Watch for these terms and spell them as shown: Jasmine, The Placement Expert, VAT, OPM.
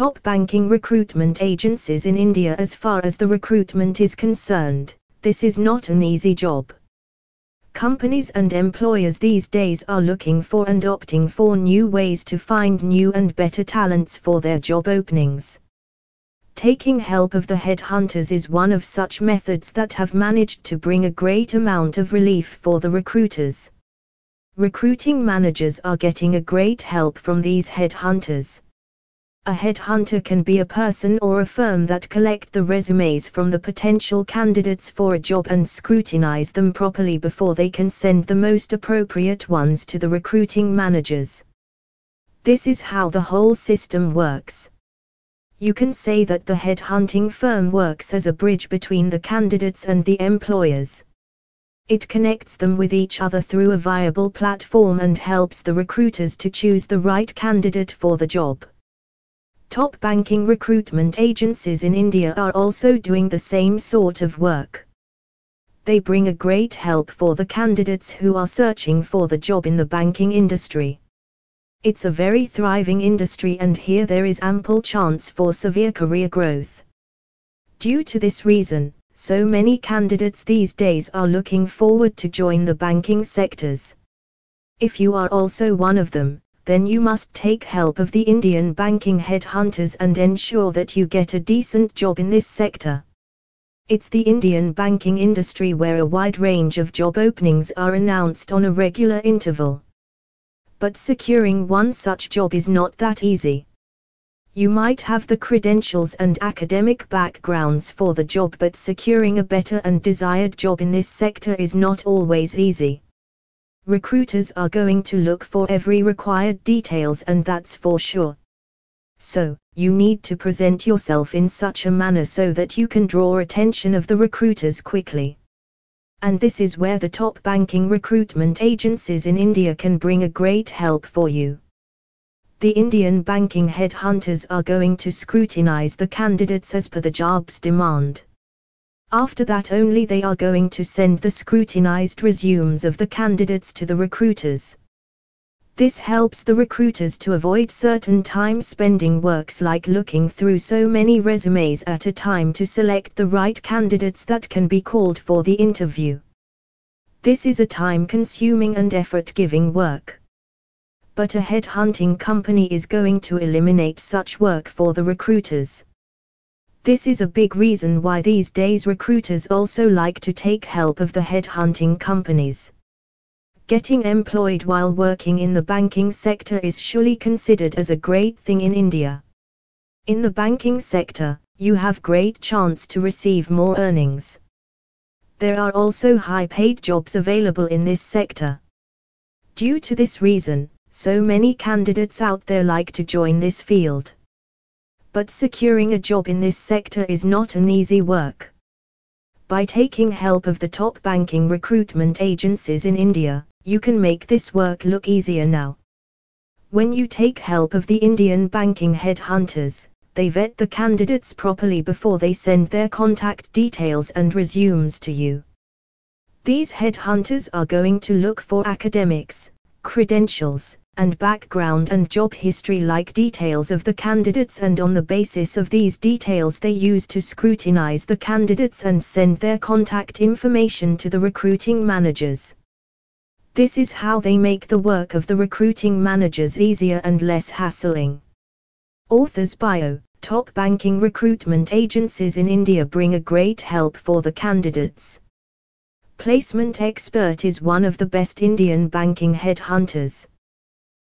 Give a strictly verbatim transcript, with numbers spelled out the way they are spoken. top banking recruitment agencies in India as far as the recruitment is concerned. This is not an easy job. Companies and employers these days are looking for and opting for new ways to find new and better talents for their job openings. Taking help of the headhunters is one of such methods that have managed to bring a great amount of relief for the recruiters. Recruiting managers are getting a great help from these headhunters. A headhunter can be a person or a firm that collect the resumes from the potential candidates for a job and scrutinize them properly before they can send the most appropriate ones to the recruiting managers. This is how the whole system works. You can say that the headhunting firm works as a bridge between the candidates and the employers. It connects them with each other through a viable platform and helps the recruiters to choose the right candidate for the job. Top banking recruitment agencies in India are also doing the same sort of work. They bring a great help for the candidates who are searching for the job in the banking industry. It's a very thriving industry, and here there is ample chance for severe career growth. Due to this reason, so many candidates these days are looking forward to join the banking sectors. If you are also one of them, then you must take help of the Indian banking headhunters and ensure that you get a decent job in this sector. It's the Indian banking industry where a wide range of job openings are announced on a regular interval. But securing one such job is not that easy. You might have the credentials and academic backgrounds for the job, but securing a better and desired job in this sector is not always easy. Recruiters are going to look for every required details, and that's for sure. So, you need to present yourself in such a manner so that you can draw attention of the recruiters quickly. And this is where the top banking recruitment agencies in India can bring a great help for you. The Indian banking headhunters are going to scrutinize the candidates as per the job's demand. After that only they are going to send the scrutinized resumes of the candidates to the recruiters. This helps the recruiters to avoid certain time spending works like looking through so many resumes at a time to select the right candidates that can be called for the interview. This is a time-consuming and effort-giving work. But a headhunting company is going to eliminate such work for the recruiters. This is a big reason why these days recruiters also like to take help of the headhunting companies. Getting employed while working in the banking sector is surely considered as a great thing in India. In the banking sector, you have great chance to receive more earnings. There are also high-paid jobs available in this sector. Due to this reason, so many candidates out there like to join this field. But securing a job in this sector is not an easy work. By taking help of the top banking recruitment agencies in India, you can make this work look easier now. When you take help of the Indian banking headhunters, they vet the candidates properly before they send their contact details and resumes to you. These headhunters are going to look for academics, credentials, and background and job history like details of the candidates, and on the basis of these details they use to scrutinize the candidates and send their contact information to the recruiting managers. This is how they make the work of the recruiting managers easier and less hassling. Author's bio: top banking recruitment agencies in India bring a great help for the candidates. Placement Expert is one of the best Indian banking headhunters.